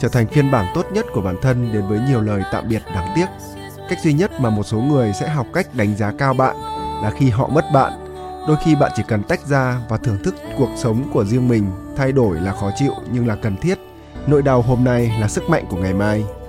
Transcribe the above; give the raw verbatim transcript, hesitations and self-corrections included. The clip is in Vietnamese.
trở thành phiên bản tốt nhất của bản thân đến với nhiều lời tạm biệt đáng tiếc. Cách duy nhất mà một số người sẽ học cách đánh giá cao bạn là khi họ mất bạn. Đôi khi bạn chỉ cần tách ra và thưởng thức cuộc sống của riêng mình. Thay đổi là khó chịu nhưng là cần thiết. Nỗi đau hôm nay là sức mạnh của ngày mai.